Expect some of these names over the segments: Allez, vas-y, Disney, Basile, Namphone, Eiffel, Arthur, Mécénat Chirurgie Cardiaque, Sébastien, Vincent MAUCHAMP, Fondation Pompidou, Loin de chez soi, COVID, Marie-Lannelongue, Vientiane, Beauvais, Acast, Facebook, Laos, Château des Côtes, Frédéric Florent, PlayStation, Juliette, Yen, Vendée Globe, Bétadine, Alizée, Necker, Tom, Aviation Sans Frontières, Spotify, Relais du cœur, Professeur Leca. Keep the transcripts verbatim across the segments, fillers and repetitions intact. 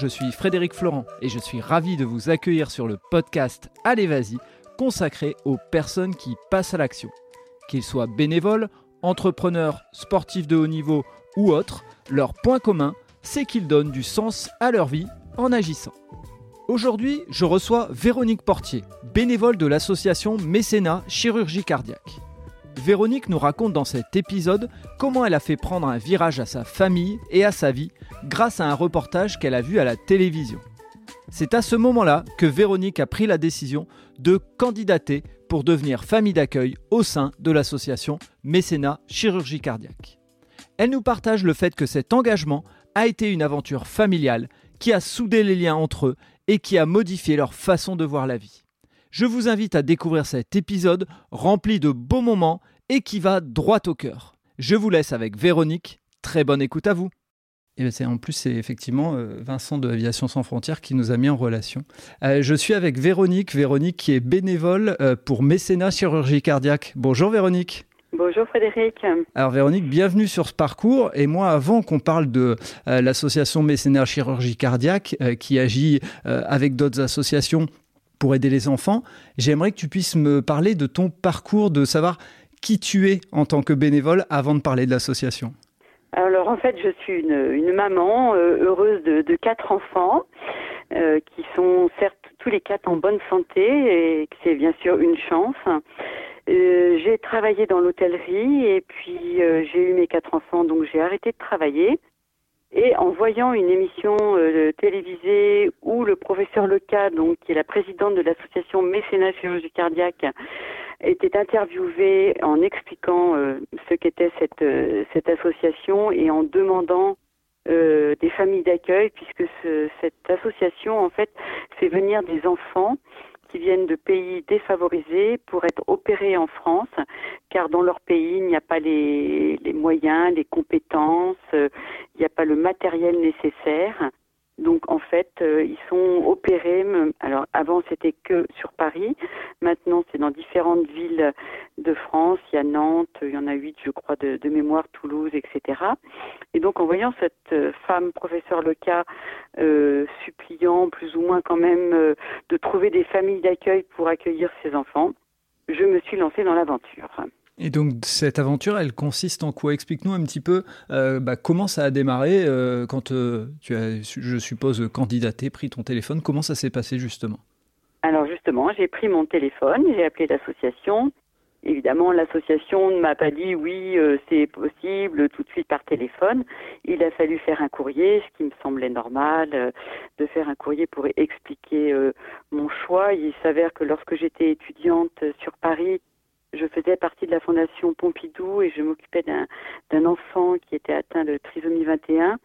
je suis Frédéric Florent et je suis ravi de vous accueillir sur le podcast Allez, vas-y, consacré aux personnes qui passent à l'action. Qu'ils soient bénévoles, entrepreneurs, sportifs de haut niveau ou autres, leur point commun, c'est qu'ils donnent du sens à leur vie en agissant. Aujourd'hui, je reçois Véronique Portier, bénévole de l'association Mécénat Chirurgie Cardiaque. Véronique nous raconte dans cet épisode comment elle a fait prendre un virage à sa famille et à sa vie grâce à un reportage qu'elle a vu à la télévision. C'est à ce moment-là que Véronique a pris la décision de candidater pour devenir famille d'accueil au sein de l'association Mécénat Chirurgie Cardiaque. Elle nous partage le fait que cet engagement a été une aventure familiale qui a soudé les liens entre eux et qui a modifié leur façon de voir la vie. Je vous invite à découvrir cet épisode rempli de beaux moments et qui va droit au cœur. Je vous laisse avec Véronique. Très bonne écoute à vous. Et bien c'est, en plus, c'est effectivement Vincent de Aviation Sans Frontières qui nous a mis en relation. Euh, je suis avec Véronique, Véronique qui est bénévole pour Mécénat Chirurgie Cardiaque. Bonjour Véronique. Bonjour Frédéric. Alors Véronique, bienvenue sur ce parcours. Et moi, avant qu'on parle de euh, l'association Mécénat Chirurgie Cardiaque euh, qui agit euh, avec d'autres associations pour aider les enfants, j'aimerais que tu puisses me parler de ton parcours, de savoir qui tu es en tant que bénévole avant de parler de l'association. Alors en fait, je suis une, une maman euh, heureuse de, de quatre enfants euh, qui sont certes tous les quatre en bonne santé et c'est bien sûr une chance. Euh, j'ai travaillé dans l'hôtellerie et puis euh, j'ai eu mes quatre enfants, donc j'ai arrêté de travailler. Et en voyant une émission euh, télévisée où le professeur Leca, donc qui est la présidente de l'association Mécénat Chirurgie Cardiaque, était interviewée en expliquant euh, ce qu'était cette euh, cette association et en demandant euh, des familles d'accueil, puisque ce, cette association en fait fait venir des enfants qui viennent de pays défavorisés pour être opérés en France, car dans leur pays, il n'y a pas les, les moyens, les compétences, euh, il n'y a pas le matériel nécessaire. Donc en fait, euh, ils sont opérés, alors avant c'était que sur Paris, maintenant c'est dans différentes villes de France, il y a Nantes, il y en a huit je crois de, de mémoire, Toulouse, et cetera. Et donc en voyant cette femme, professeur Leca, euh, suppliant plus ou moins quand même euh, de trouver des familles d'accueil pour accueillir ses enfants, je me suis lancée dans l'aventure. Et donc, cette aventure, elle consiste en quoi ? Explique-nous un petit peu euh, bah, comment ça a démarré euh, quand euh, tu as, je suppose, candidaté, pris ton téléphone. Comment ça s'est passé, justement ? Alors, justement, j'ai pris mon téléphone, j'ai appelé l'association. Évidemment, l'association ne m'a pas dit « oui, euh, c'est possible » tout de suite par téléphone. Il a fallu faire un courrier, ce qui me semblait normal, euh, de faire un courrier pour expliquer euh, mon choix. Il s'avère que lorsque j'étais étudiante sur Paris, je faisais partie de la Fondation Pompidou et je m'occupais d'un, d'un enfant qui était atteint de trisomie vingt et un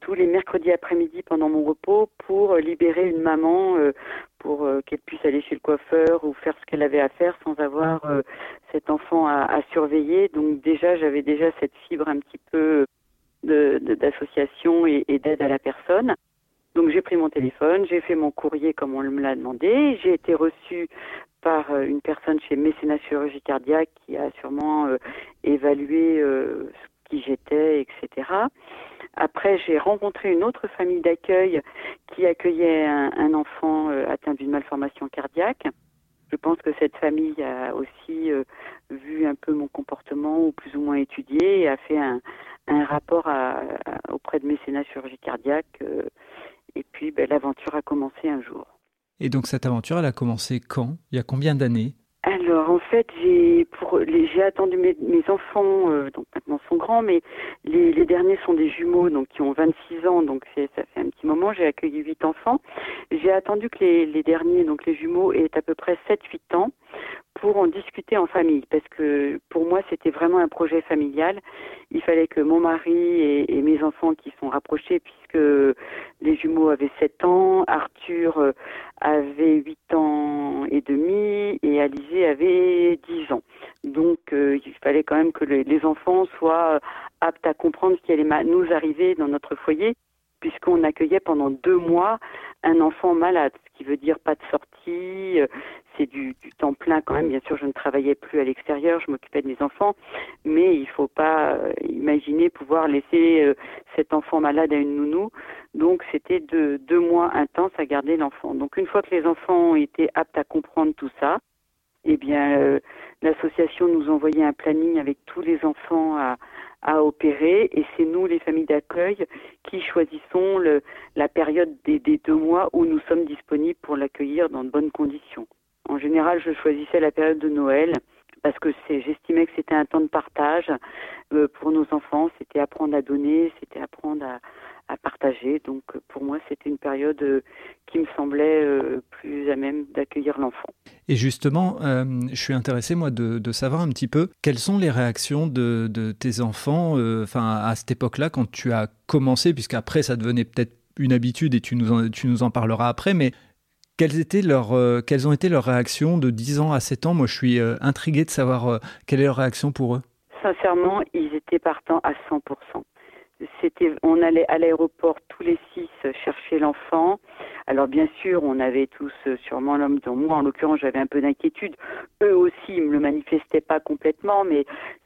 tous les mercredis après-midi pendant mon repos pour libérer une maman euh, pour euh, qu'elle puisse aller chez le coiffeur ou faire ce qu'elle avait à faire sans avoir euh, cet enfant à, à surveiller. Donc déjà, j'avais déjà cette fibre un petit peu de, de, d'association et, et d'aide à la personne. Donc j'ai pris mon téléphone, j'ai fait mon courrier comme on me l'a demandé, j'ai été reçue par une personne chez Mécénat Chirurgie Cardiaque qui a sûrement euh, évalué euh, qui j'étais, et cetera. Après, j'ai rencontré une autre famille d'accueil qui accueillait un, un enfant euh, atteint d'une malformation cardiaque. Je pense que cette famille a aussi euh, vu un peu mon comportement ou plus ou moins étudié et a fait un, un rapport à, à, auprès de Mécénat Chirurgie Cardiaque. Euh, et puis, ben, l'aventure a commencé un jour. Et donc cette aventure, elle a commencé quand ? Il y a combien d'années ? Alors en fait, j'ai, pour les, j'ai attendu mes, mes enfants, euh, donc maintenant sont grands, mais les, les derniers sont des jumeaux, donc qui ont vingt-six ans, donc c'est, ça fait un petit moment. J'ai accueilli huit enfants. J'ai attendu que les, les derniers, donc les jumeaux, aient à peu près sept huit ans pour en discuter en famille, parce que pour moi, c'était vraiment un projet familial. Il fallait que mon mari et, et mes enfants qui sont rapprochés, puisque les jumeaux avaient sept ans, Arthur avait huit ans et demi et Alizée avait dix ans. Donc, euh, il fallait quand même que les, les enfants soient aptes à comprendre ce qui allait nous arriver dans notre foyer puisqu'on accueillait pendant deux mois un enfant malade, ce qui veut dire pas de sortie, c'est du, du temps plein quand même. Bien sûr, je ne travaillais plus à l'extérieur, je m'occupais de mes enfants, mais il ne faut pas imaginer pouvoir laisser cet enfant malade à une nounou. Donc, c'était de, deux mois intenses à garder l'enfant. Donc, une fois que les enfants étaient aptes à comprendre tout ça, eh bien, euh, l'association nous envoyait un planning avec tous les enfants à, à opérer, et c'est nous, les familles d'accueil, qui choisissons le, la période des, des deux mois où nous sommes disponibles pour l'accueillir dans de bonnes conditions. En général, je choisissais la période de Noël parce que c'est, j'estimais que c'était un temps de partage euh, pour nos enfants. C'était apprendre à donner, c'était apprendre à, à partager. Donc, pour moi, c'était une période euh, qui me semblait euh, plus à même d'accueillir l'enfant. Et justement, euh, je suis intéressé, moi, de, de savoir un petit peu quelles sont les réactions de, de tes enfants euh, 'fin, à cette époque-là, quand tu as commencé, puisqu'après, ça devenait peut-être une habitude et tu nous en, tu nous en parleras après, mais... Quelles, étaient leurs, euh, quelles ont été leurs réactions de dix ans à sept ans ? Moi, je suis euh, intriguée de savoir euh, quelle est leur réaction pour eux. Sincèrement, ils étaient partants à cent pour cent. C'était, on allait à l'aéroport tous les six chercher l'enfant. Alors, bien sûr, on avait tous euh, sûrement l'homme dans moi. En l'occurrence, j'avais un peu d'inquiétude. Eux aussi, ils ne me le manifestaient pas complètement, mais...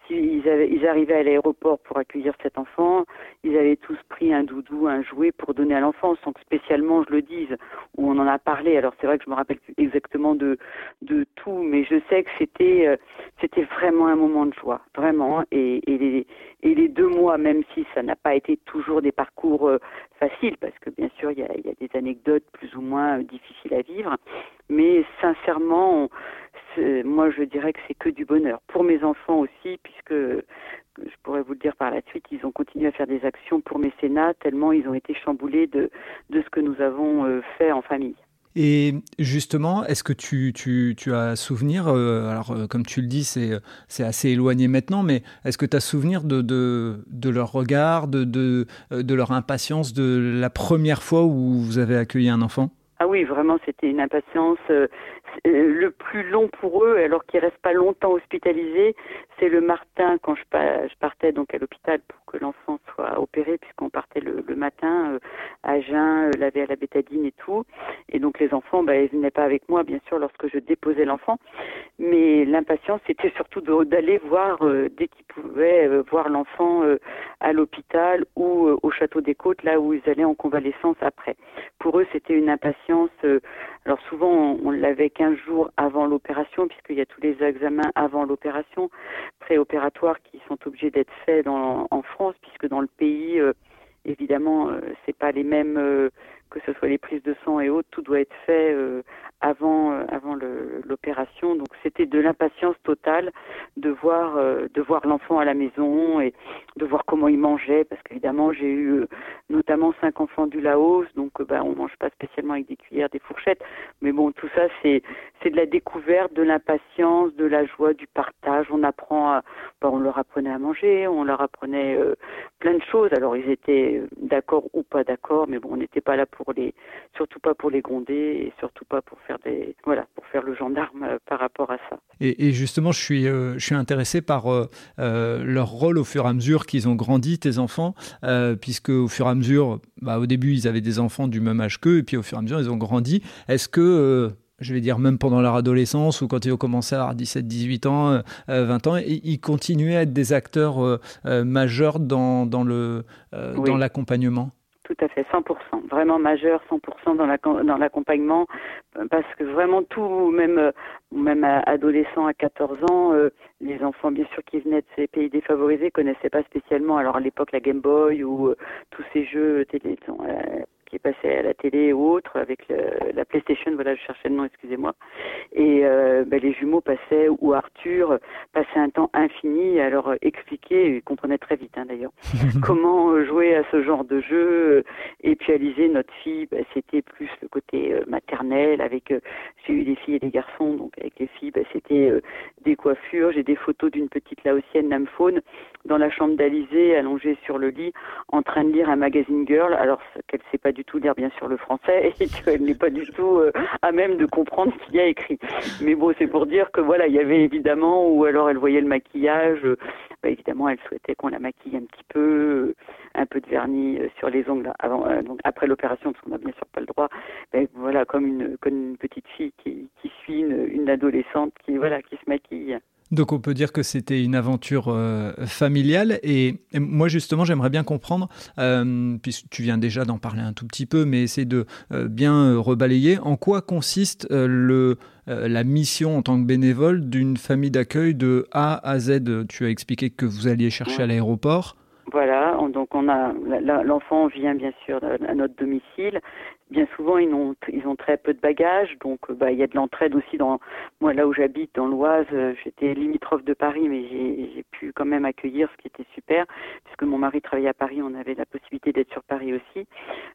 Ils, avaient, ils arrivaient à l'aéroport pour accueillir cet enfant, ils avaient tous pris un doudou, un jouet pour donner à l'enfant, sans que spécialement je le dise, ou on en a parlé. Alors c'est vrai que je me rappelle plus exactement de, de tout, mais je sais que c'était, euh, c'était vraiment un moment de joie, vraiment. Et, et, les, et les deux mois, même si ça n'a pas été toujours des parcours euh, faciles, parce que bien sûr il y a, y a des anecdotes plus ou moins euh, difficiles à vivre, mais sincèrement... On, moi, je dirais que c'est que du bonheur. Pour mes enfants aussi, puisque je pourrais vous le dire par la suite, ils ont continué à faire des actions pour Mécénat, tellement ils ont été chamboulés de, de ce que nous avons fait en famille. Et justement, est-ce que tu, tu, tu as souvenir, euh, alors euh, comme tu le dis, c'est, c'est assez éloigné maintenant, mais est-ce que tu as souvenir de, de, de leur regard, de, de, de leur impatience, de la première fois où vous avez accueilli un enfant ? Ah oui, vraiment, c'était une impatience. Euh, le plus long pour eux, alors qu'ils ne restent pas longtemps hospitalisés, c'est le matin, quand je, pa- je partais donc à l'hôpital pour que l'enfant soit opéré, puisqu'on partait le, le matin euh, à jeun, euh, lavé à la bétadine et tout. Et donc les enfants, bah, ils venaient pas avec moi, bien sûr, lorsque je déposais l'enfant. Mais l'impatience, c'était surtout de, d'aller voir, euh, dès qu'ils pouvaient, euh, voir l'enfant euh, à l'hôpital ou euh, au Château des Côtes, là où ils allaient en convalescence après. Pour eux, c'était une impatience. Alors souvent, on, on l'avait quinze jours avant l'opération, puisqu'il y a tous les examens avant l'opération, préopératoires, qui sont obligés d'être faits dans, en France, puisque dans le pays, euh, évidemment, euh, c'est pas les mêmes, euh, que ce soit les prises de sang et autres, tout doit être fait euh, avant, euh, avant le, l'opération. Donc c'était de l'impatience totale de voir, euh, de voir l'enfant à la maison et de voir comment il mangeait, parce qu'évidemment, j'ai eu euh, notamment cinq enfants du Laos, donc euh, bah, on mange pas spécialement avec des cuillères, des fourchettes, mais bon, tout ça, c'est, c'est de la découverte, de l'impatience, de la joie, du partage. On apprend, à, bah, on leur apprenait à manger, on leur apprenait euh, plein de choses. Alors ils étaient d'accord ou pas d'accord, mais bon, on n'était pas là pour les, surtout pas pour les gronder et surtout pas pour faire des, voilà, pour faire le gendarme par rapport à ça. Et, et justement, je suis, euh, je suis intéressé par euh, euh, leur rôle au fur et à mesure qu'ils ont grandi, tes enfants, euh, puisque au fur et à mesure, bah, au début, ils avaient des enfants du même âge qu'eux, et puis au fur et à mesure, ils ont grandi. Est-ce que, euh, je vais dire, même pendant leur adolescence ou quand ils ont commencé à avoir dix-sept, dix-huit ans, euh, vingt ans, ils continuaient à être des acteurs euh, euh, majeurs dans, dans, le, euh, oui. dans l'accompagnement ? Tout à fait, cent pour cent, vraiment majeur, cent pour cent dans, la, dans l'accompagnement, parce que vraiment tout, même, même adolescent à quatorze ans, euh, les enfants bien sûr qui venaient de ces pays défavorisés connaissaient pas spécialement, alors à l'époque la Game Boy ou euh, tous ces jeux télé, euh, qui passaient à la télé ou autre, avec le, la PlayStation, voilà je cherchais le nom, excusez-moi, et euh, ben, les jumeaux passaient, ou Arthur, passaient un temps infini à leur expliquer, ils comprenaient très vite hein, d'ailleurs, comment jouer à ce genre de jeu. Et puis Alizée, notre fille, bah, c'était plus le côté euh, maternel. Avec, euh, j'ai eu des filles et des garçons, donc avec les filles, bah, c'était euh, des coiffures. J'ai des photos d'une petite Laotienne, Namphone, dans la chambre d'Alizée, allongée sur le lit, en train de lire un magazine Girl, alors qu'elle ne sait pas du tout lire bien sûr le français et qu'elle n'est pas du tout euh, à même de comprendre ce qu'il y a écrit. Mais bon, c'est pour dire que voilà, il y avait évidemment, ou alors elle voyait le maquillage, euh, bah, évidemment elle souhaitait qu'on la maquille un petit peu, euh, un peu de vernis sur les ongles avant, euh, donc après l'opération, parce qu'on n'a bien sûr pas le droit, ben voilà, comme une, comme une petite fille qui, qui suit une, une adolescente qui, voilà, qui se maquille. Donc on peut dire que c'était une aventure euh, familiale et, et moi justement j'aimerais bien comprendre, euh, puisque tu viens déjà d'en parler un tout petit peu, mais essayer de euh, bien rebalayer, en quoi consiste euh, le, euh, la mission en tant que bénévole d'une famille d'accueil de A à Z. Tu as expliqué que vous alliez chercher ouais. à l'aéroport. Voilà, on, donc on a la, l'enfant vient bien sûr à notre domicile. Bien souvent, ils ont, ils ont très peu de bagages, donc bah, il y a de l'entraide aussi. Dans, moi, là où j'habite, dans l'Oise, j'étais limitrophe de Paris, mais j'ai, j'ai pu quand même accueillir, ce qui était super, puisque mon mari travaillait à Paris, on avait la possibilité d'être sur Paris aussi.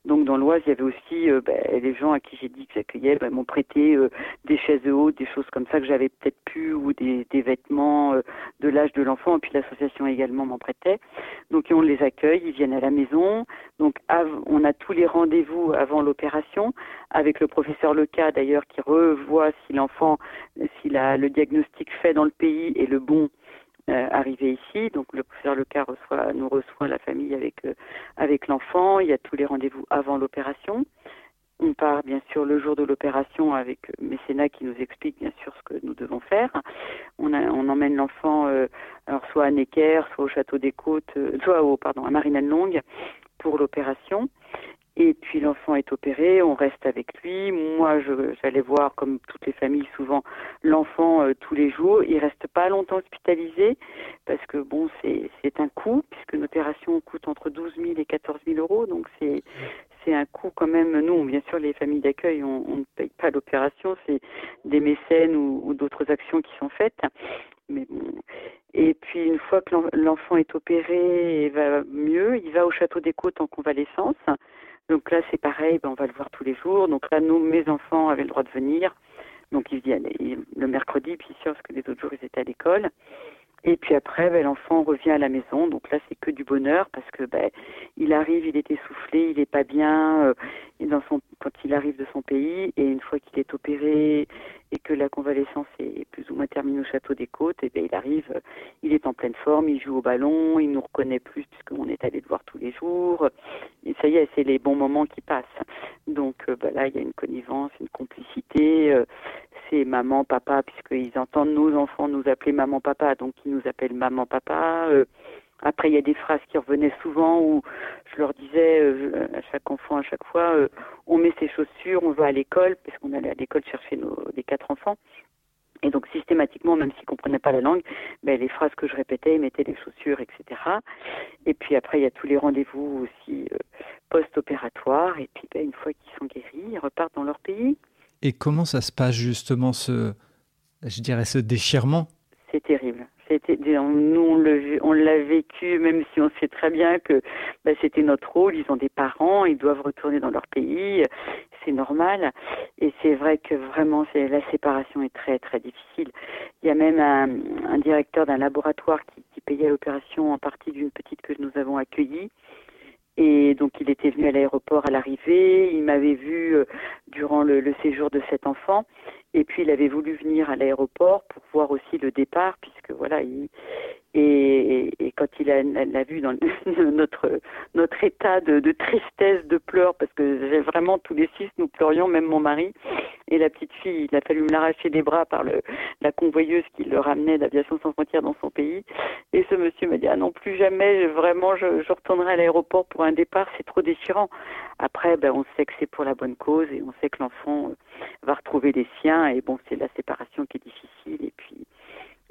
Donc dans l'Oise, il y avait aussi euh, bah, les gens à qui j'ai dit que j'accueillais, bah, m'ont prêté euh, des chaises hautes, des choses comme ça que j'avais peut-être pu, ou des, des vêtements euh, de l'âge de l'enfant, et puis l'association également m'en prêtait. Donc on les accueille, ils viennent à la maison. Donc av- on a tous les rendez-vous avant l'opération, avec le professeur Leca d'ailleurs qui revoit si l'enfant, si la, le diagnostic fait dans le pays est le bon euh, arrivé ici. Donc le professeur Leca reçoit, nous reçoit la famille avec, euh, avec l'enfant, il y a tous les rendez-vous avant l'opération. On part bien sûr le jour de l'opération avec Mécénat qui nous explique bien sûr ce que nous devons faire. On, a, on emmène l'enfant euh, alors soit à Necker, soit au Château des Côtes, euh, soit au, pardon, à Marie-Lannelongue pour l'opération. Et puis l'enfant est opéré, on reste avec lui. Moi, je, j'allais voir, comme toutes les familles, souvent l'enfant euh, tous les jours. Il reste pas longtemps hospitalisé parce que bon, c'est c'est un coût puisque une opération coûte entre douze mille et quatorze mille euros, donc c'est c'est un coût quand même. Nous, bien sûr, les familles d'accueil, on, on ne paye pas l'opération, c'est des mécènes ou, ou d'autres actions qui sont faites. Mais bon. Et puis une fois que l'enfant est opéré et va mieux, il va au Château des Côtes en convalescence. Donc là, c'est pareil, ben, on va le voir tous les jours. Donc là, nous, mes enfants avaient le droit de venir. Donc ils viennent ils, le mercredi, puis sûr, parce que les autres jours, ils étaient à l'école. Et puis après, ben, l'enfant revient à la maison. Donc là, c'est que du bonheur parce que ben, il arrive, il est essoufflé, il n'est pas bien euh, dans son, quand il arrive de son pays. Et une fois qu'il est opéré et que la convalescence est plus ou moins terminée au Château des Côtes, et ben, il arrive, euh, il est en pleine forme, il joue au ballon, il nous reconnaît plus puisqu'on est allé le voir tous les jours. Et ça y est, c'est les bons moments qui passent. Donc euh, ben, là, il y a une connivence, une complicité. Euh, c'est maman, papa, puisqu'ils entendent nos enfants nous appeler maman, papa. Donc ils nous appellent maman, papa. Euh, après, il y a des phrases qui revenaient souvent où je leur disais euh, à chaque enfant, à chaque fois, euh, on met ses chaussures, on va à l'école, parce qu'on allait à l'école chercher nos, les quatre enfants. Et donc systématiquement, même s'ils ne comprenaient pas la langue, ben, les phrases que je répétais, ils mettaient les chaussures, et cetera. Et puis après, il y a tous les rendez-vous aussi euh, post-opératoires. Et puis ben, une fois qu'ils sont guéris, ils repartent dans leur pays. Et comment ça se passe justement ce, je dirais, ce déchirement ? C'est terrible. C'était, nous, on, le, on l'a vécu, même si on sait très bien que bah, c'était notre rôle. Ils ont des parents, ils doivent retourner dans leur pays. C'est normal. Et c'est vrai que vraiment, c'est, la séparation est très, très difficile. Il y a même un, un directeur d'un laboratoire qui, qui payait l'opération en partie d'une petite que nous avons accueillie. Et donc, il était venu à l'aéroport à l'arrivée. Il m'avait vu euh, durant le, le séjour de cet enfant. Et puis, il avait voulu venir à l'aéroport pour voir aussi le départ, puisque voilà, il, et, et, et quand il a, l'a vu dans le, notre, notre état de, de tristesse, de pleurs, parce que vraiment tous les six, nous pleurions, même mon mari et la petite fille, il a fallu me l'arracher des bras par le, la convoyeuse qui le ramenait d'Aviation Sans Frontières dans son pays. Et ce monsieur m'a dit, ah non, plus jamais, vraiment, je, je retournerai à l'aéroport pour un départ, c'est trop déchirant. Après, ben, on sait que c'est pour la bonne cause et on sait que l'enfant va retrouver les siens. Et bon, c'est la séparation qui est difficile. Et puis,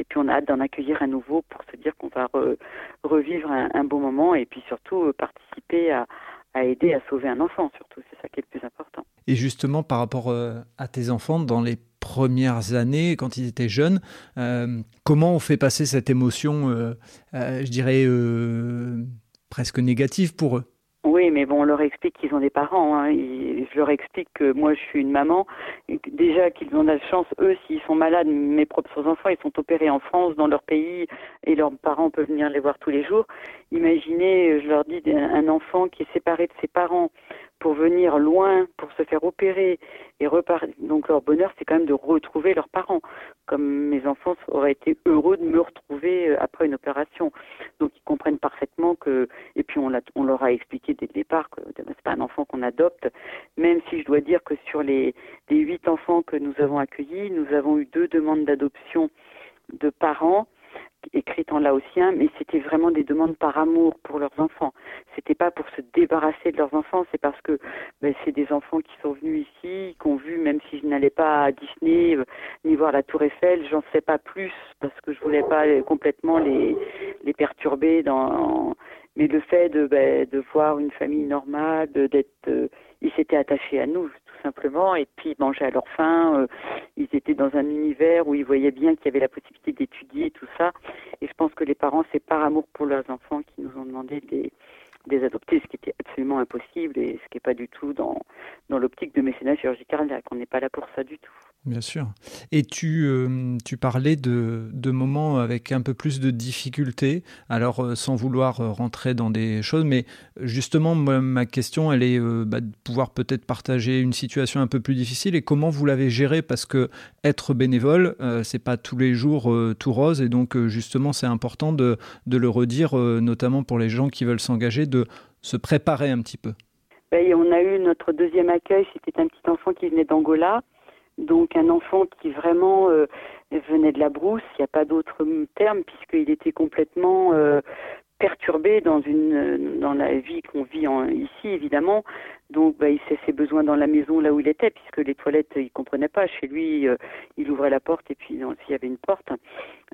et puis on a hâte d'en accueillir à nouveau pour se dire qu'on va re, revivre un, un bon moment. Et puis surtout, euh, participer à, à aider, à sauver un enfant. Surtout, c'est ça qui est le plus important. Et justement, par rapport euh, à tes enfants, dans les premières années, quand ils étaient jeunes, euh, comment on fait passer cette émotion, euh, euh, je dirais, euh, presque négative pour eux ? Oui, mais bon, on leur explique qu'ils ont des parents. Hein. Et je leur explique que moi, je suis une maman. Et que déjà qu'ils ont de la chance, eux, s'ils sont malades, mes propres enfants, ils sont opérés en France, dans leur pays, et leurs parents peuvent venir les voir tous les jours. Imaginez, je leur dis, un enfant qui est séparé de ses parents pour venir loin, pour se faire opérer et repartir. Donc leur bonheur, c'est quand même de retrouver leurs parents, comme mes enfants auraient été heureux de me retrouver après une opération. Donc ils comprennent parfaitement que, et puis on, l'a, on leur a expliqué dès le départ que c'est pas un enfant qu'on adopte, même si je dois dire que sur les huit enfants que nous avons accueillis, nous avons eu deux demandes d'adoption de parents, écrites en laotien, mais c'était vraiment des demandes par amour pour leurs enfants. C'était pas pour se débarrasser de leurs enfants, c'est parce que ben, c'est des enfants qui sont venus ici, qui ont vu, même si je n'allais pas à Disney, ni voir la Tour Eiffel, j'en sais pas plus, parce que je voulais pas complètement les, les perturber dans... Mais le fait de, ben, de voir une famille normale, de, d'être, euh, ils s'étaient attachés à nous, tout simplement, et puis ils mangeaient à leur faim, euh, ils étaient dans un univers où ils voyaient bien qu'il y avait la possibilité d'étudier, tout ça, et je pense que les parents, c'est par amour pour leurs enfants qu'ils nous ont demandé de les, de les adopter, ce qui était absolument impossible, et ce qui n'est pas du tout dans, dans l'optique de mécénat chirurgie cardiaque, on n'est pas là pour ça du tout. Bien sûr. Et tu, euh, tu parlais de, de moments avec un peu plus de difficultés, alors euh, sans vouloir rentrer dans des choses, mais justement, moi, ma question, elle est euh, bah, de pouvoir peut-être partager une situation un peu plus difficile et comment vous l'avez gérée, parce que être bénévole, euh, c'est pas tous les jours euh, tout rose, et donc euh, justement, c'est important de, de le redire, euh, notamment pour les gens qui veulent s'engager, de se préparer un petit peu. Et on a eu notre deuxième accueil, c'était un petit enfant qui venait d'Angola. Donc un enfant qui vraiment euh, venait de la brousse, il n'y a pas d'autre terme, puisqu'il était complètement euh, perturbé dans une dans la vie qu'on vit en, ici, évidemment. Donc bah, il s'est ses besoins dans la maison, là où il était, puisque les toilettes, il ne comprenait pas. Chez lui, euh, il ouvrait la porte, et puis non, s'il y avait une porte,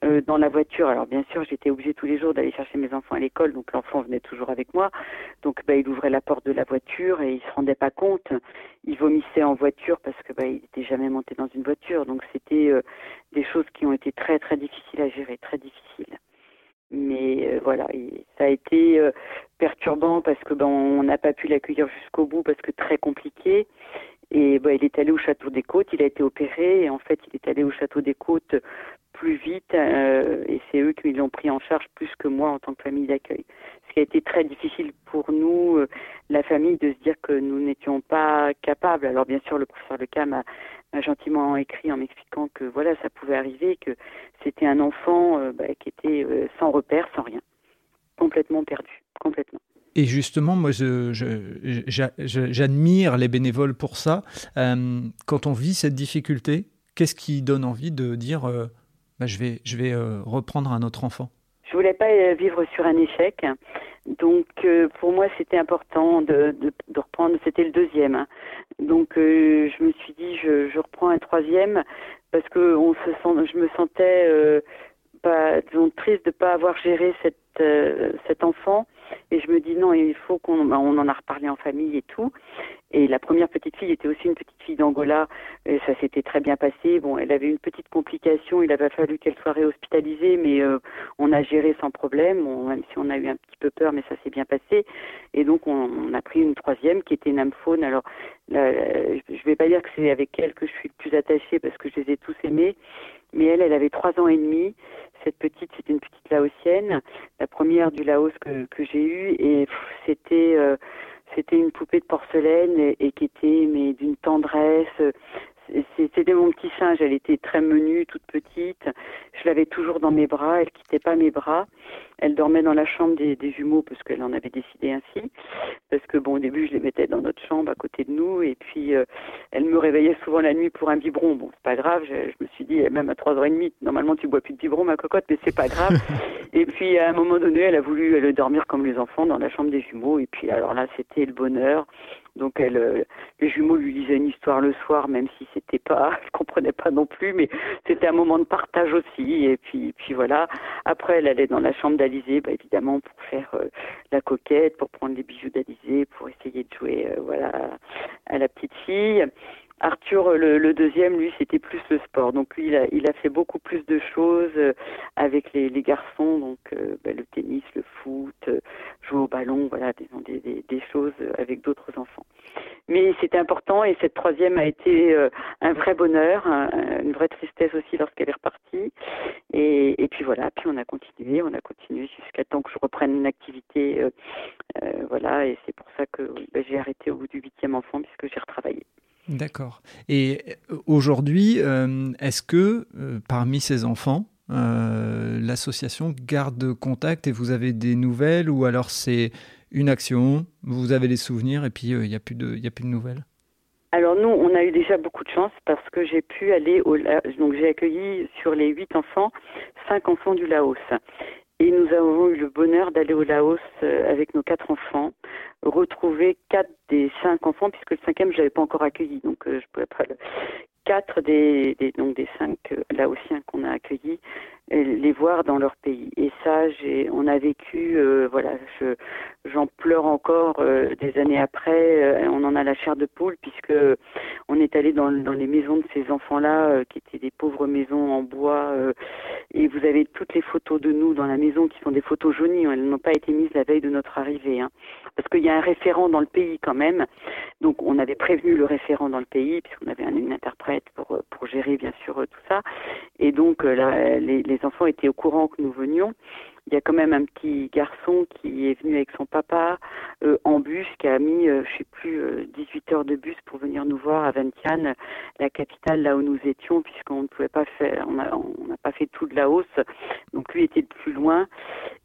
euh, dans la voiture. Alors bien sûr, j'étais obligée tous les jours d'aller chercher mes enfants à l'école, donc l'enfant venait toujours avec moi. Donc bah, il ouvrait la porte de la voiture, et il ne se rendait pas compte. Il vomissait en voiture, parce que bah, il n'était jamais monté dans une voiture. Donc c'était euh, des choses qui ont été très, très difficiles à gérer, très difficiles. Mais euh, voilà, et ça a été euh, perturbant parce que ben on n'a pas pu l'accueillir jusqu'au bout parce que très compliqué. Et ben il est allé au Château des Côtes, il a été opéré et en fait il est allé au Château des Côtes plus vite euh, et c'est eux qui l'ont pris en charge plus que moi en tant que famille d'accueil. Ce qui a été très difficile pour nous, euh, la famille, de se dire que nous n'étions pas capables. Alors bien sûr, le professeur Leca m'a, m'a gentiment écrit en m'expliquant que voilà, ça pouvait arriver, que c'était un enfant euh, bah, qui était euh, sans repère, sans rien, complètement perdu, complètement. Et justement, moi, je, je, je, je, j'admire les bénévoles pour ça. Euh, quand on vit cette difficulté, qu'est-ce qui donne envie de dire euh... Bah, je vais, je vais euh, reprendre un autre enfant. Je voulais pas vivre sur un échec, donc euh, pour moi c'était important de, de, de reprendre, c'était le deuxième. Hein. Donc euh, je me suis dit je, je reprends un troisième parce que on se sent, je me sentais euh, pas, disons, triste de pas avoir géré cette, euh, cet enfant. Et je me dis non, il faut qu'on... On en a reparlé en famille et tout. Et la première petite fille était aussi une petite fille d'Angola. Et ça s'était très bien passé. Bon, elle avait une petite complication. Il avait fallu qu'elle soit réhospitalisée. Mais euh, on a géré sans problème. Bon, même si on a eu un petit peu peur, mais ça s'est bien passé. Et donc, on, on a pris une troisième qui était Namphone. Alors, là, je ne vais pas dire que c'est avec elle que je suis le plus attachée parce que je les ai tous aimés. Mais elle, elle avait trois ans et demi. Cette petite, c'était une petite laotienne, la première du Laos que, que j'ai eue. Et pff, c'était, euh, c'était une poupée de porcelaine et, et qui était mais d'une tendresse. C'était mon petit singe. Elle était très menue, toute petite. Je l'avais toujours dans mes bras. Elle quittait pas mes bras. Elle dormait dans la chambre des, des jumeaux parce qu'elle en avait décidé ainsi. Parce que bon, au début, je les mettais dans notre chambre à côté de nous. Et puis, euh, elle me réveillait souvent la nuit pour un biberon. Bon, c'est pas grave. Je, je me suis dit, même à trois heures trente, normalement, tu bois plus de biberon, ma cocotte, mais c'est pas grave. Et puis, à un moment donné, elle a voulu elle, dormir comme les enfants dans la chambre des jumeaux. Et puis, alors là, c'était le bonheur. Donc, elle, euh, les jumeaux lui lisaient une histoire le soir, même si c'était pas, je comprenais pas non plus, mais c'était un moment de partage aussi. Et puis, puis voilà. Après, elle allait dans la chambre d'Alizée, bah, évidemment, pour faire euh, la coquette, pour prendre les bijoux d'Alizée, pour essayer de jouer, euh, voilà, à la petite fille. Arthur, le, le deuxième, lui, c'était plus le sport. Donc, lui, il a, il a fait beaucoup plus de choses avec les, les garçons. Donc, euh, bah, le tennis, le foot, jouer au ballon, voilà, des, des, des choses avec d'autres enfants. Mais c'était important et cette troisième a été euh, un vrai bonheur, un, une vraie tristesse aussi lorsqu'elle est repartie. Et, et puis voilà, puis on a continué, on a continué jusqu'à temps que je reprenne une activité euh, Euh, voilà, et c'est pour ça que bah, j'ai arrêté au bout du huitième enfant, puisque j'ai retravaillé. D'accord. Et aujourd'hui, euh, est-ce que euh, parmi ces enfants, euh, l'association garde contact et vous avez des nouvelles, ou alors c'est une action, vous avez les souvenirs et puis il euh, n'y a plus de, y a plus de nouvelles? Alors nous, on a eu déjà beaucoup de chance parce que j'ai pu aller au Laos. Donc j'ai accueilli sur les huit enfants, cinq enfants du Laos. Et nous avons eu le bonheur d'aller au Laos avec nos quatre enfants, retrouver quatre des cinq enfants, puisque le cinquième, je l'avais pas encore accueilli, donc euh, je pouvais pas le... Quatre des, des, donc des cinq Laotiens qu'on a accueillis, les voir dans leur pays. Et ça, j'ai, on a vécu, euh, voilà, je, j'en pleure encore euh, des années après, euh, on en a la chair de poule, puisque on est allé dans, dans les maisons de ces enfants-là, euh, qui étaient des pauvres maisons en bois, euh, et vous avez toutes les photos de nous dans la maison, qui sont des photos jaunies, elles n'ont pas été mises la veille de notre arrivée, hein, parce qu'il y a un référent dans le pays quand même, donc on avait prévenu le référent dans le pays, puisqu'on avait une interprète, Pour, pour gérer bien sûr tout ça, et donc là, les, les enfants étaient au courant que nous venions. Il y a quand même un petit garçon qui est venu avec son papa euh, en bus, qui a mis euh, je sais plus euh, dix-huit heures de bus pour venir nous voir à Vientiane, la capitale, là où nous étions, puisqu'on ne pouvait pas faire, on a, on n'a pas fait tout de la hausse, donc lui était le plus loin,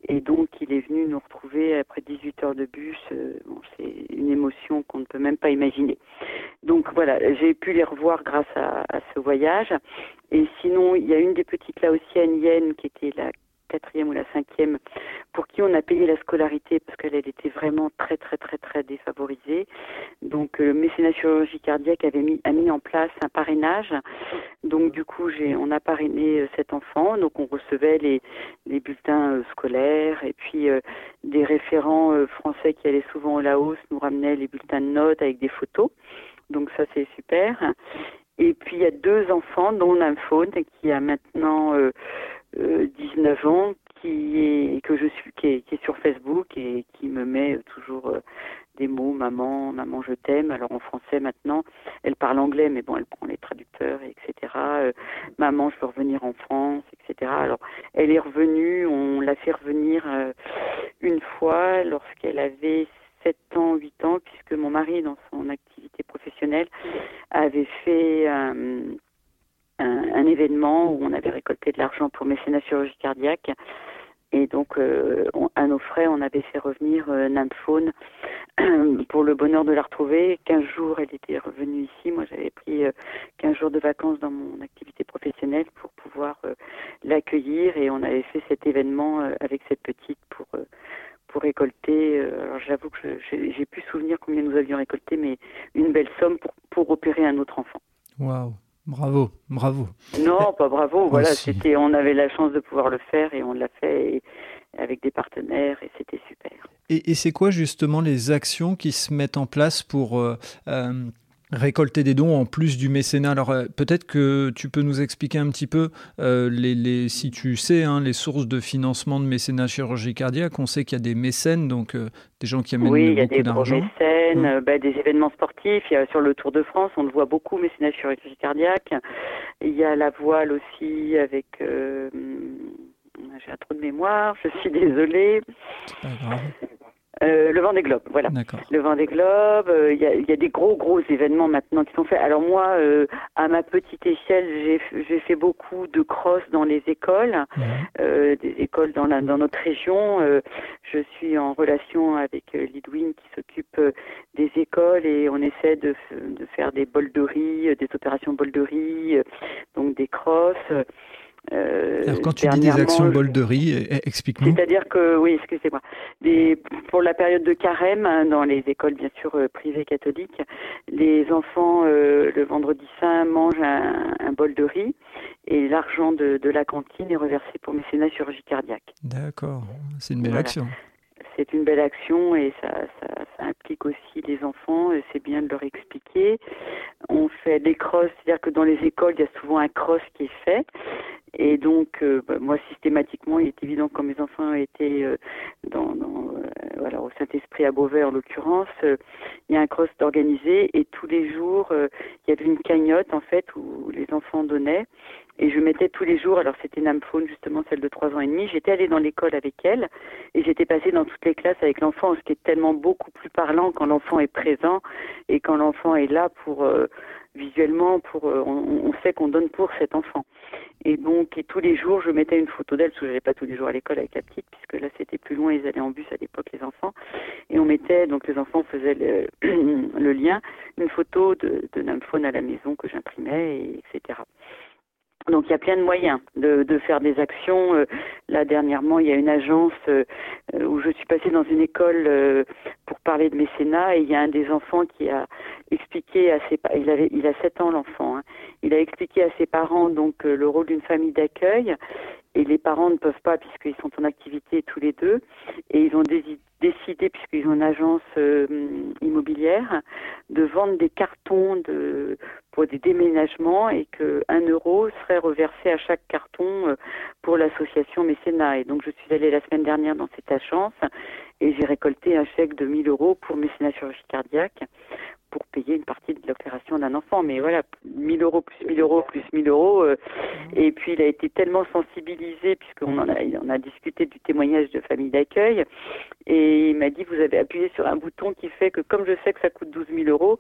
et donc il est venu nous retrouver après dix-huit heures de bus. Euh, bon, c'est une émotion qu'on ne peut même pas imaginer. Donc voilà, j'ai pu les revoir grâce à, à ce voyage. Et sinon, il y a une des petites Laotiennes, Yen, qui était la quatrième ou la cinquième, pour qui on a payé la scolarité parce qu'elle elle était vraiment très très très très défavorisée. Donc le Mécénat Chirurgie Cardiaque avait mis, a mis en place un parrainage. Donc du coup, j'ai, on a parrainé cet enfant. Donc on recevait les, les bulletins scolaires, et puis euh, des référents euh, français qui allaient souvent au Laos nous ramenaient les bulletins de notes avec des photos. Donc ça, c'est super. Et puis il y a deux enfants, dont Namphone, qui a maintenant euh, euh, dix-neuf ans, qui est que je suis, qui est, qui est sur Facebook et qui me met toujours euh, des mots, maman, maman je t'aime. Alors en français maintenant, elle parle anglais, mais bon, elle prend les traducteurs, et cetera. Euh, maman, je veux revenir en France, et cetera. Alors elle est revenue, on l'a fait revenir euh, une fois lorsqu'elle avait sept ans, huit ans, puisque mon mari, dans son activité professionnelle, avait fait euh, un, un événement où on avait récolté de l'argent pour Mécénat Chirurgie Cardiaque. Et donc, euh, on, à nos frais, on avait fait revenir euh, Namphone pour le bonheur de la retrouver. quinze jours, elle était revenue ici. Moi, j'avais pris euh, quinze jours de vacances dans mon activité professionnelle pour pouvoir euh, l'accueillir. Et on avait fait cet événement euh, avec cette petite pour... Euh, pour récolter, euh, alors j'avoue que je, j'ai, j'ai plus souvenir combien nous avions récolté, mais une belle somme pour, pour opérer un autre enfant. Waouh, bravo, bravo. Non, pas bravo, voilà, c'était, on avait la chance de pouvoir le faire et on l'a fait et, avec des partenaires et c'était super. Et, et c'est quoi justement les actions qui se mettent en place pour... Euh, euh, récolter des dons en plus du mécénat. Alors euh, peut-être que tu peux nous expliquer un petit peu, euh, les, les, si tu sais, hein, les sources de financement de Mécénat Chirurgie Cardiaque. On sait qu'il y a des mécènes, donc euh, des gens qui amènent beaucoup d'argent. Oui, il y a des gros mécènes, mmh. euh, bah, des événements sportifs. Il y a, sur le Tour de France, on le voit beaucoup, Mécénat Chirurgie Cardiaque. Il y a la voile aussi avec... Euh, j'ai un trou de mémoire, je suis désolée. C'est pas grave. Euh, le Vendée Globe, voilà. D'accord. Le Vendée Globe, il euh, y, y a des gros gros événements maintenant qui sont faits. Alors moi, euh, à ma petite échelle, j'ai, j'ai fait beaucoup de cross dans les écoles, mmh. euh, des écoles dans, la, dans notre région. Euh, je suis en relation avec euh, Lidwin qui s'occupe euh, des écoles et on essaie de, de faire des bols de riz, euh, des opérations bols de riz, euh, donc des cross. Euh, Euh, Alors quand tu dis des actions bol de riz, explique-nous. C'est-à-dire que, oui, excusez-moi, des, pour la période de carême, hein, dans les écoles bien sûr euh, privées catholiques, les enfants euh, le vendredi saint mangent un, un bol de riz et l'argent de, de la cantine est reversé pour Mécénat Chirurgie Cardiaque. D'accord, c'est une belle voilà. action. C'est une belle action et ça, ça, ça implique aussi les enfants, et c'est bien de leur expliquer. On fait des crosses, c'est-à-dire que dans les écoles, il y a souvent un cross qui est fait. Et donc, euh, bah, moi, systématiquement, il est évident que quand mes enfants étaient euh, dans, dans, euh, alors au Saint-Esprit à Beauvais en l'occurrence, euh, il y a un cross organisé et tous les jours, euh, il y avait une cagnotte en fait où les enfants donnaient et je mettais tous les jours, alors c'était Namphone justement, celle de trois ans et demi, j'étais allée dans l'école avec elle et j'étais passée dans toutes les classes avec l'enfant, ce qui est tellement beaucoup plus parlant quand l'enfant est présent et quand l'enfant est là pour... Euh, visuellement, pour, euh, on, on sait qu'on donne pour cet enfant. Et donc, et tous les jours, je mettais une photo d'elle, parce que je n'allais pas tous les jours à l'école avec la petite, puisque là, c'était plus loin, ils allaient en bus à l'époque, les enfants. Et on mettait, donc les enfants faisaient le, le lien, une photo de, de Namphone à la maison que j'imprimais, et, etc. Donc il y a plein de moyens de, de faire des actions. Euh, là dernièrement, il y a une agence euh, où je suis passée dans une école euh, pour parler de mécénat et il y a un des enfants qui a expliqué à ses parents, il avait il a sept ans l'enfant, hein. Il a expliqué à ses parents donc euh, le rôle d'une famille d'accueil et les parents ne peuvent pas puisqu'ils sont en activité tous les deux et ils ont décidé décidé, puisqu'ils ont une agence euh, immobilière, de vendre des cartons de, pour des déménagements et que un euro serait reversé à chaque carton euh, pour l'association Mécénat. Et donc je suis allée la semaine dernière dans cette agence et j'ai récolté un chèque de mille euros pour Mécénat Chirurgie Cardiaque pour payer une partie de l'opération d'un enfant. Mais voilà, mille euros plus mille euros plus mille euros. Euh, et puis il a été tellement sensibilisé, puisqu'on en a, on a discuté du témoignage de famille d'accueil. Et Et il m'a dit, vous avez appuyé sur un bouton qui fait que, comme je sais que ça coûte douze mille euros,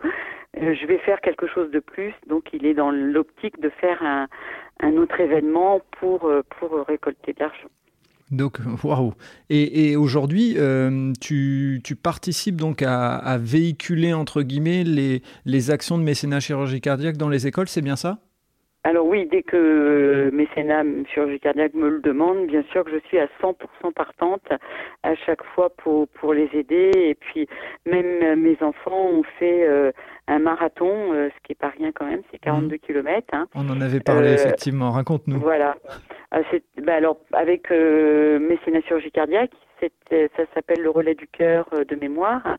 euh, je vais faire quelque chose de plus. Donc, il est dans l'optique de faire un, un autre événement pour, euh, pour récolter de l'argent. Donc, waouh. Et, et aujourd'hui, euh, tu, tu participes donc à, à véhiculer, entre guillemets, les, les actions de mécénat chirurgie cardiaque dans les écoles, c'est bien ça ? Alors oui, dès que euh, Mécénat Chirurgie Cardiaque me le demande, bien sûr que je suis à cent pour cent partante à chaque fois pour pour les aider. Et puis même mes enfants ont fait euh, un marathon, euh, ce qui est pas rien quand même, c'est quarante-deux kilomètres. Hein. On en avait parlé euh, effectivement, raconte-nous. Voilà. Ah, c'est, bah alors avec euh, Mécénat Chirurgie Cardiaque, ça s'appelle le Relais du cœur de mémoire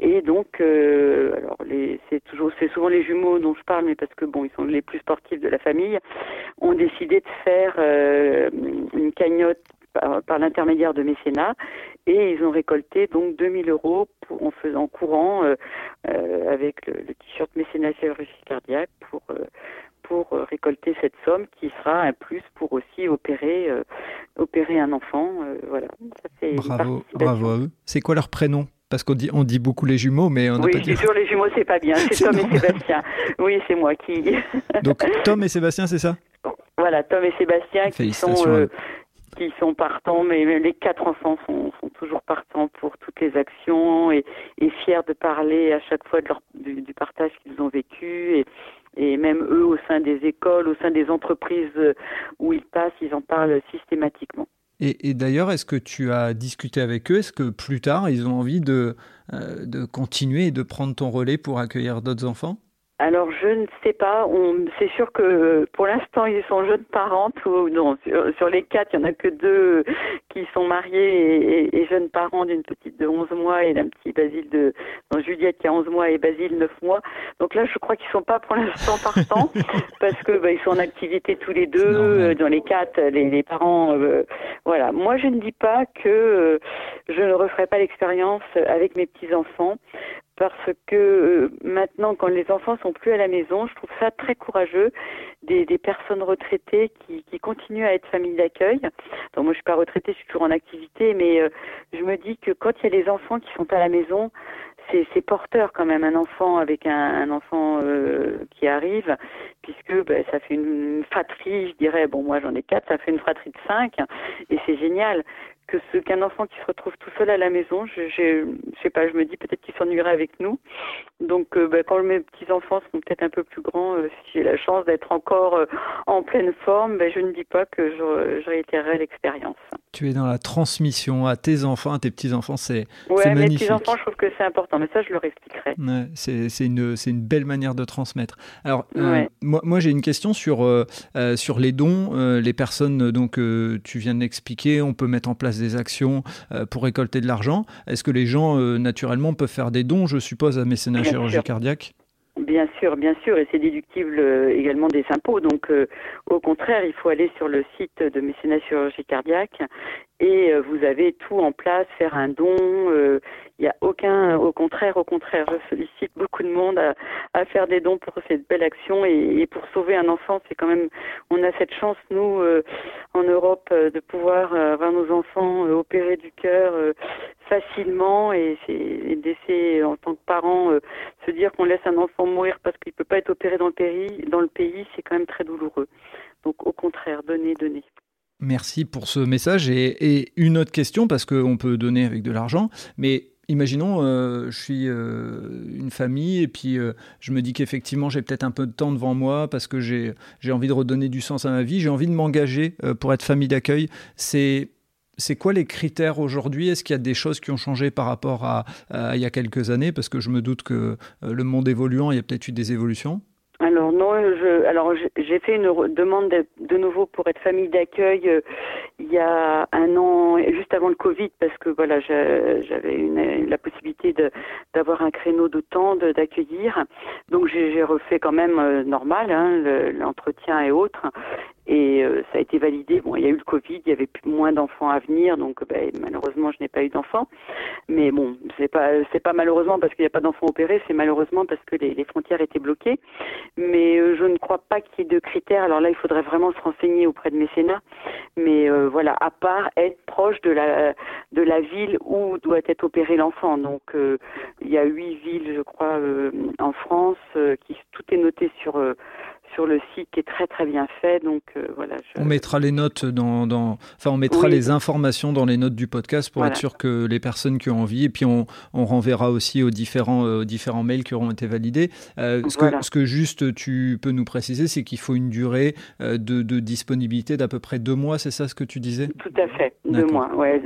et donc euh, alors les, c'est toujours c'est souvent les jumeaux dont je parle mais parce que bon ils sont les plus sportifs de la famille ont décidé de faire euh, une cagnotte par, par l'intermédiaire de Mécénat et ils ont récolté donc deux mille euros pour, en faisant courant euh, euh, avec le, le t-shirt Mécénat Chirurgie Cardiaque pour euh, pour récolter cette somme qui sera un plus pour aussi opérer, euh, opérer un enfant. Euh, voilà. Ça fait bravo, bravo à eux. C'est quoi leur prénom ? Parce qu'on dit, on dit beaucoup les jumeaux, mais on n'a oui, pas dit... Oui, toujours les jumeaux, c'est pas bien. C'est, c'est Tom normal. Et Sébastien. Oui, c'est moi qui... Donc Tom et Sébastien, c'est ça ? Voilà, Tom et Sébastien qui sont, euh, qui sont partants, mais les quatre enfants sont, sont toujours partants pour toutes les actions et, et fiers de parler à chaque fois de leur, du, du partage qu'ils ont vécu et... Et même eux, au sein des écoles, au sein des entreprises où ils passent, ils en parlent systématiquement. Et, et d'ailleurs, est-ce que tu as discuté avec eux ? Est-ce que plus tard, ils ont envie de, euh, de continuer et de prendre ton relais pour accueillir d'autres enfants ? Alors, je ne sais pas. On, c'est sûr que pour l'instant, ils sont jeunes parents. Ou, non, sur, sur les quatre, il n'y en a que deux qui sont mariés et, et, et jeunes parents d'une petite de onze mois et d'un petit Basile de... Non, Juliette qui a onze mois et Basile neuf mois. Donc là, je crois qu'ils ne sont pas pour l'instant partants parce que bah, ils sont en activité tous les deux. Euh, dans les quatre, les, les parents... Euh, voilà. Moi, je ne dis pas que euh, je ne referai pas l'expérience avec mes petits-enfants. Parce que euh, maintenant, quand les enfants sont plus à la maison, je trouve ça très courageux des, des personnes retraitées qui, qui continuent à être famille d'accueil. Donc moi, je suis pas retraitée, je suis toujours en activité, mais euh, je me dis que quand il y a les enfants qui sont à la maison, c'est, c'est porteur quand même un enfant avec un, un enfant euh, qui arrive, puisque bah, ça fait une fratrie, je dirais. Bon, moi j'en ai quatre, ça fait une fratrie de cinq, et c'est génial. Que ce qu'un enfant qui se retrouve tout seul à la maison, je, je, je sais pas, je me dis peut-être qu'il s'ennuierait avec nous. Donc, euh, bah, quand mes petits enfants sont peut-être un peu plus grands, euh, si j'ai la chance d'être encore euh, en pleine forme, bah, je ne dis pas que je, je réitérerai l'expérience. Tu es dans la transmission à tes enfants, à tes petits enfants, c'est, ouais, c'est magnifique. Mes petits enfants, je trouve que c'est important, mais ça, je leur expliquerai. Ouais, c'est, c'est une, c'est une belle manière de transmettre. Alors, euh, ouais. moi, moi, j'ai une question sur euh, euh, sur les dons, euh, les personnes. Donc, euh, tu viens de l'expliquer, on peut mettre en place des actions pour récolter de l'argent. Est-ce que les gens, euh, naturellement, peuvent faire des dons, je suppose, à Mécénat Chirurgie Cardiaque ? Bien sûr, bien sûr, et c'est déductible euh, également des impôts. Donc, euh, au contraire, il faut aller sur le site de Mécénat Chirurgie Cardiaque et euh, vous avez tout en place, faire un don. Euh, il n'y a aucun, au contraire, au contraire, je sollicite beaucoup de monde à, à faire des dons pour cette belle action et, et pour sauver un enfant. C'est quand même, on a cette chance, nous, euh, en Europe, euh, de pouvoir euh, avoir nos enfants euh, opérés du cœur euh, facilement et, et d'essayer, en tant que parent, euh, se dire qu'on laisse un enfant mourir parce qu'il ne peut pas être opéré dans le pays, dans le pays, c'est quand même très douloureux. Donc, au contraire, donner, donner. Merci pour ce message. Et, et une autre question, parce qu'on peut donner avec de l'argent, mais imaginons, euh, je suis euh, une famille et puis euh, je me dis qu'effectivement, j'ai peut-être un peu de temps devant moi parce que j'ai, j'ai envie de redonner du sens à ma vie, j'ai envie de m'engager euh, pour être famille d'accueil. C'est, c'est quoi les critères aujourd'hui ? Est-ce qu'il y a des choses qui ont changé par rapport à, à, à il y a quelques années ? Parce que je me doute que euh, le monde évoluant, il y a peut-être eu des évolutions. Alors non, je, alors j'ai fait une demande de, de nouveau pour être famille d'accueil euh, il y a un an, juste avant le Covid, parce que voilà, j'avais une, la possibilité de, d'avoir un créneau de temps, de, d'accueillir. Donc j'ai, j'ai refait quand même euh, normal, hein, le, l'entretien et autres. Et euh, ça a été validé. Bon, il y a eu le Covid, il y avait plus, moins d'enfants à venir, donc ben, malheureusement, je n'ai pas eu d'enfants. Mais bon, c'est pas c'est pas malheureusement parce qu'il n'y a pas d'enfants opérés, c'est malheureusement parce que les, les frontières étaient bloquées. Mais euh, je ne crois pas qu'il y ait de critères. Alors là, il faudrait vraiment se renseigner auprès de Mécénat. Mais euh, voilà, à part être proche de la de la ville où doit être opéré l'enfant. Donc, euh, il y a huit villes, je crois, euh, en France, euh, qui tout est noté sur... Euh, sur le site qui est très très bien fait, donc euh, voilà. Je... On mettra les notes dans, dans... enfin on mettra oui. les informations dans les notes du podcast pour voilà. être sûr que les personnes qui ont envie, et puis on, on renverra aussi aux différents, aux différents mails qui auront été validés. Euh, ce, voilà. que, ce que juste tu peux nous préciser, c'est qu'il faut une durée de, de disponibilité d'à peu près deux mois, c'est ça ce que tu disais ? Tout à fait, D'accord. deux mois. Ouais,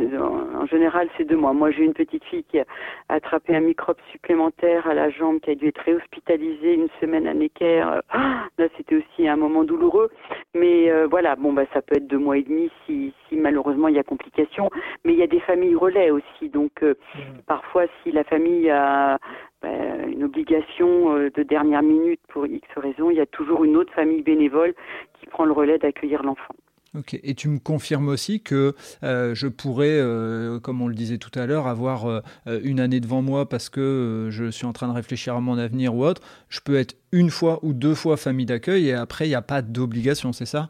en général c'est deux mois. Moi j'ai une petite fille qui a attrapé un microbe supplémentaire à la jambe, qui a dû être réhospitalisée une semaine à Necker. Ah, c'était aussi un moment douloureux, mais euh, voilà, bon bah ça peut être deux mois et demi si, si malheureusement il y a complications, mais il y a des familles relais aussi, donc euh, mmh. parfois si la famille a bah, une obligation euh, de dernière minute pour X raison, il y a toujours une autre famille bénévole qui prend le relais d'accueillir l'enfant. Ok, et tu me confirmes aussi que euh, je pourrais, euh, comme on le disait tout à l'heure, avoir euh, une année devant moi parce que euh, je suis en train de réfléchir à mon avenir ou autre. Je peux être une fois ou deux fois famille d'accueil et après, il n'y a pas d'obligation, c'est ça ?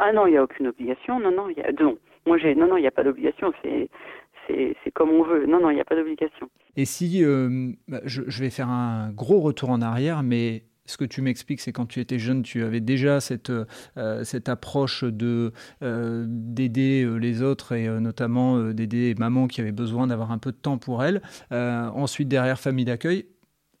Ah non, il n'y a aucune obligation. Non, non, il y a... non. Moi, j'ai... non, non, il n'y a pas d'obligation. C'est... C'est, c'est comme on veut. Non, non, il n'y a pas d'obligation. Et si, euh, bah, je, je vais faire un gros retour en arrière, mais... Ce que tu m'expliques, c'est quand tu étais jeune, tu avais déjà cette, euh, cette approche de, euh, d'aider les autres et euh, notamment euh, d'aider maman qui avait besoin d'avoir un peu de temps pour elle. Euh, ensuite, derrière, famille d'accueil.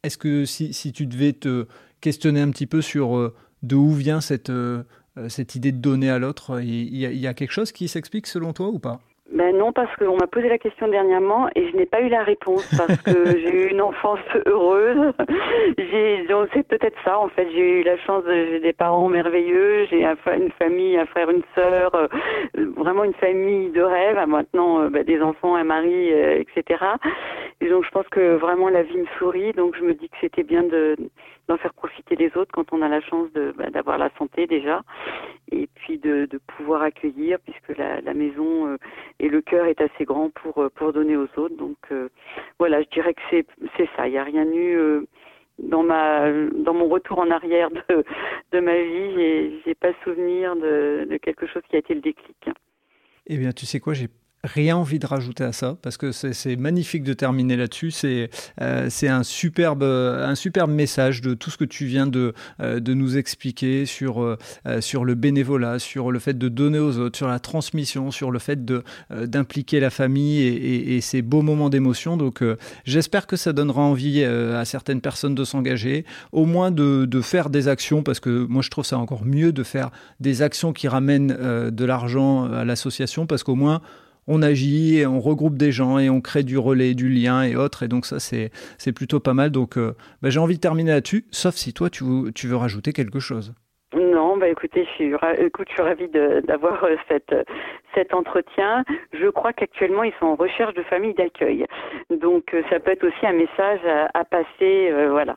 Est-ce que si, si tu devais te questionner un petit peu sur euh, de où vient cette, euh, cette idée de donner à l'autre, il y, y a quelque chose qui s'explique selon toi ou pas ? Ben non, parce qu'on m'a posé la question dernièrement et je n'ai pas eu la réponse parce que j'ai eu une enfance heureuse. J'ai, donc c'est peut-être ça en fait. J'ai eu la chance, de, j'ai des parents merveilleux, j'ai un, une famille, un frère, une sœur, euh, vraiment une famille de rêve. À maintenant, euh, ben, des enfants, un mari, euh, et cetera. Et donc je pense que vraiment la vie me sourit. Donc je me dis que c'était bien de, d'en faire profiter les autres quand on a la chance de, ben, d'avoir la santé déjà et puis de, de pouvoir accueillir puisque la, la maison euh, et le cœur est assez grand pour pour donner aux autres. Donc euh, voilà, je dirais que c'est c'est ça. Il n'y a rien eu euh, dans ma dans mon retour en arrière de de ma vie. J'ai, j'ai pas souvenir de, de quelque chose qui a été le déclic. Eh bien, tu sais quoi, j'ai rien envie de rajouter à ça parce que c'est, c'est magnifique de terminer là-dessus. C'est euh, c'est un superbe un superbe message de tout ce que tu viens de euh, de nous expliquer sur euh, sur le bénévolat, sur le fait de donner aux autres, sur la transmission, sur le fait de euh, d'impliquer la famille et, et, et ces beaux moments d'émotion. Donc euh, j'espère que ça donnera envie euh, à certaines personnes de s'engager, au moins de de faire des actions parce que moi je trouve ça encore mieux de faire des actions qui ramènent euh, de l'argent à l'association parce qu'au moins on agit et on regroupe des gens et on crée du relais, du lien et autres. Et donc ça, c'est, c'est plutôt pas mal. Donc euh, bah, j'ai envie de terminer là-dessus, sauf si toi, tu, tu veux rajouter quelque chose. Non, bah écoutez, je suis, écoute, je suis ravie de, d'avoir cette, cet entretien. Je crois qu'actuellement, ils sont en recherche de familles d'accueil. Donc ça peut être aussi un message à, à passer, euh, voilà.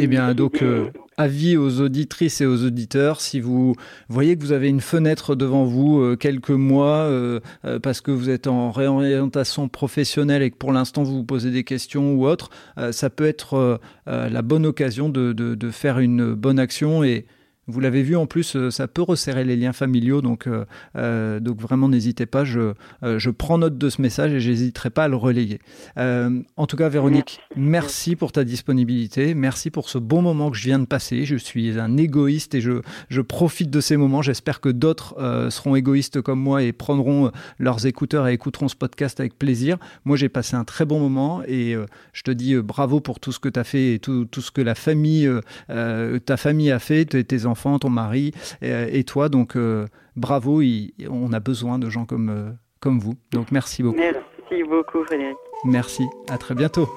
Eh bien, donc, euh, avis aux auditrices et aux auditeurs, si vous voyez que vous avez une fenêtre devant vous, euh, quelques mois, euh, euh, parce que vous êtes en réorientation professionnelle et que pour l'instant vous vous posez des questions ou autre, euh, ça peut être euh, euh, la bonne occasion de, de, de faire une bonne action. Et vous l'avez vu, en plus, ça peut resserrer les liens familiaux, donc, euh, euh, donc vraiment n'hésitez pas, je, euh, je prends note de ce message et je n'hésiterai pas à le relayer. Euh, en tout cas, Véronique, merci pour ta disponibilité, merci pour ce bon moment que je viens de passer. Je suis un égoïste et je, je profite de ces moments. J'espère que d'autres euh, seront égoïstes comme moi et prendront leurs écouteurs et écouteront ce podcast avec plaisir. Moi, j'ai passé un très bon moment et euh, je te dis euh, bravo pour tout ce que tu as fait et tout, tout ce que la famille, euh, euh, ta famille a fait, tes enfants, ton mari et toi, donc euh, bravo, il, on a besoin de gens comme, euh, comme vous, donc merci beaucoup. Merci beaucoup Frédéric. Merci, à très bientôt.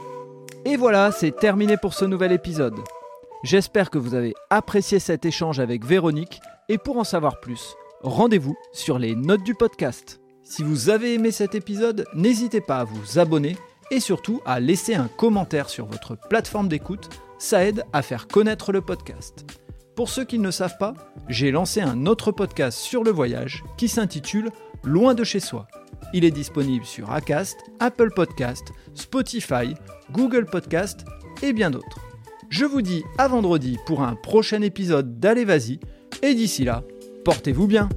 Et voilà, c'est terminé pour ce nouvel épisode. J'espère que vous avez apprécié cet échange avec Véronique et pour en savoir plus, rendez-vous sur les notes du podcast. Si vous avez aimé cet épisode, n'hésitez pas à vous abonner et surtout à laisser un commentaire sur votre plateforme d'écoute, ça aide à faire connaître le podcast. Pour ceux qui ne le savent pas, j'ai lancé un autre podcast sur le voyage qui s'intitule « Loin de chez soi ». Il est disponible sur Acast, Apple Podcast, Spotify, Google Podcast et bien d'autres. Je vous dis à vendredi pour un prochain épisode d'Allez, vas-y et d'ici là, portez-vous bien.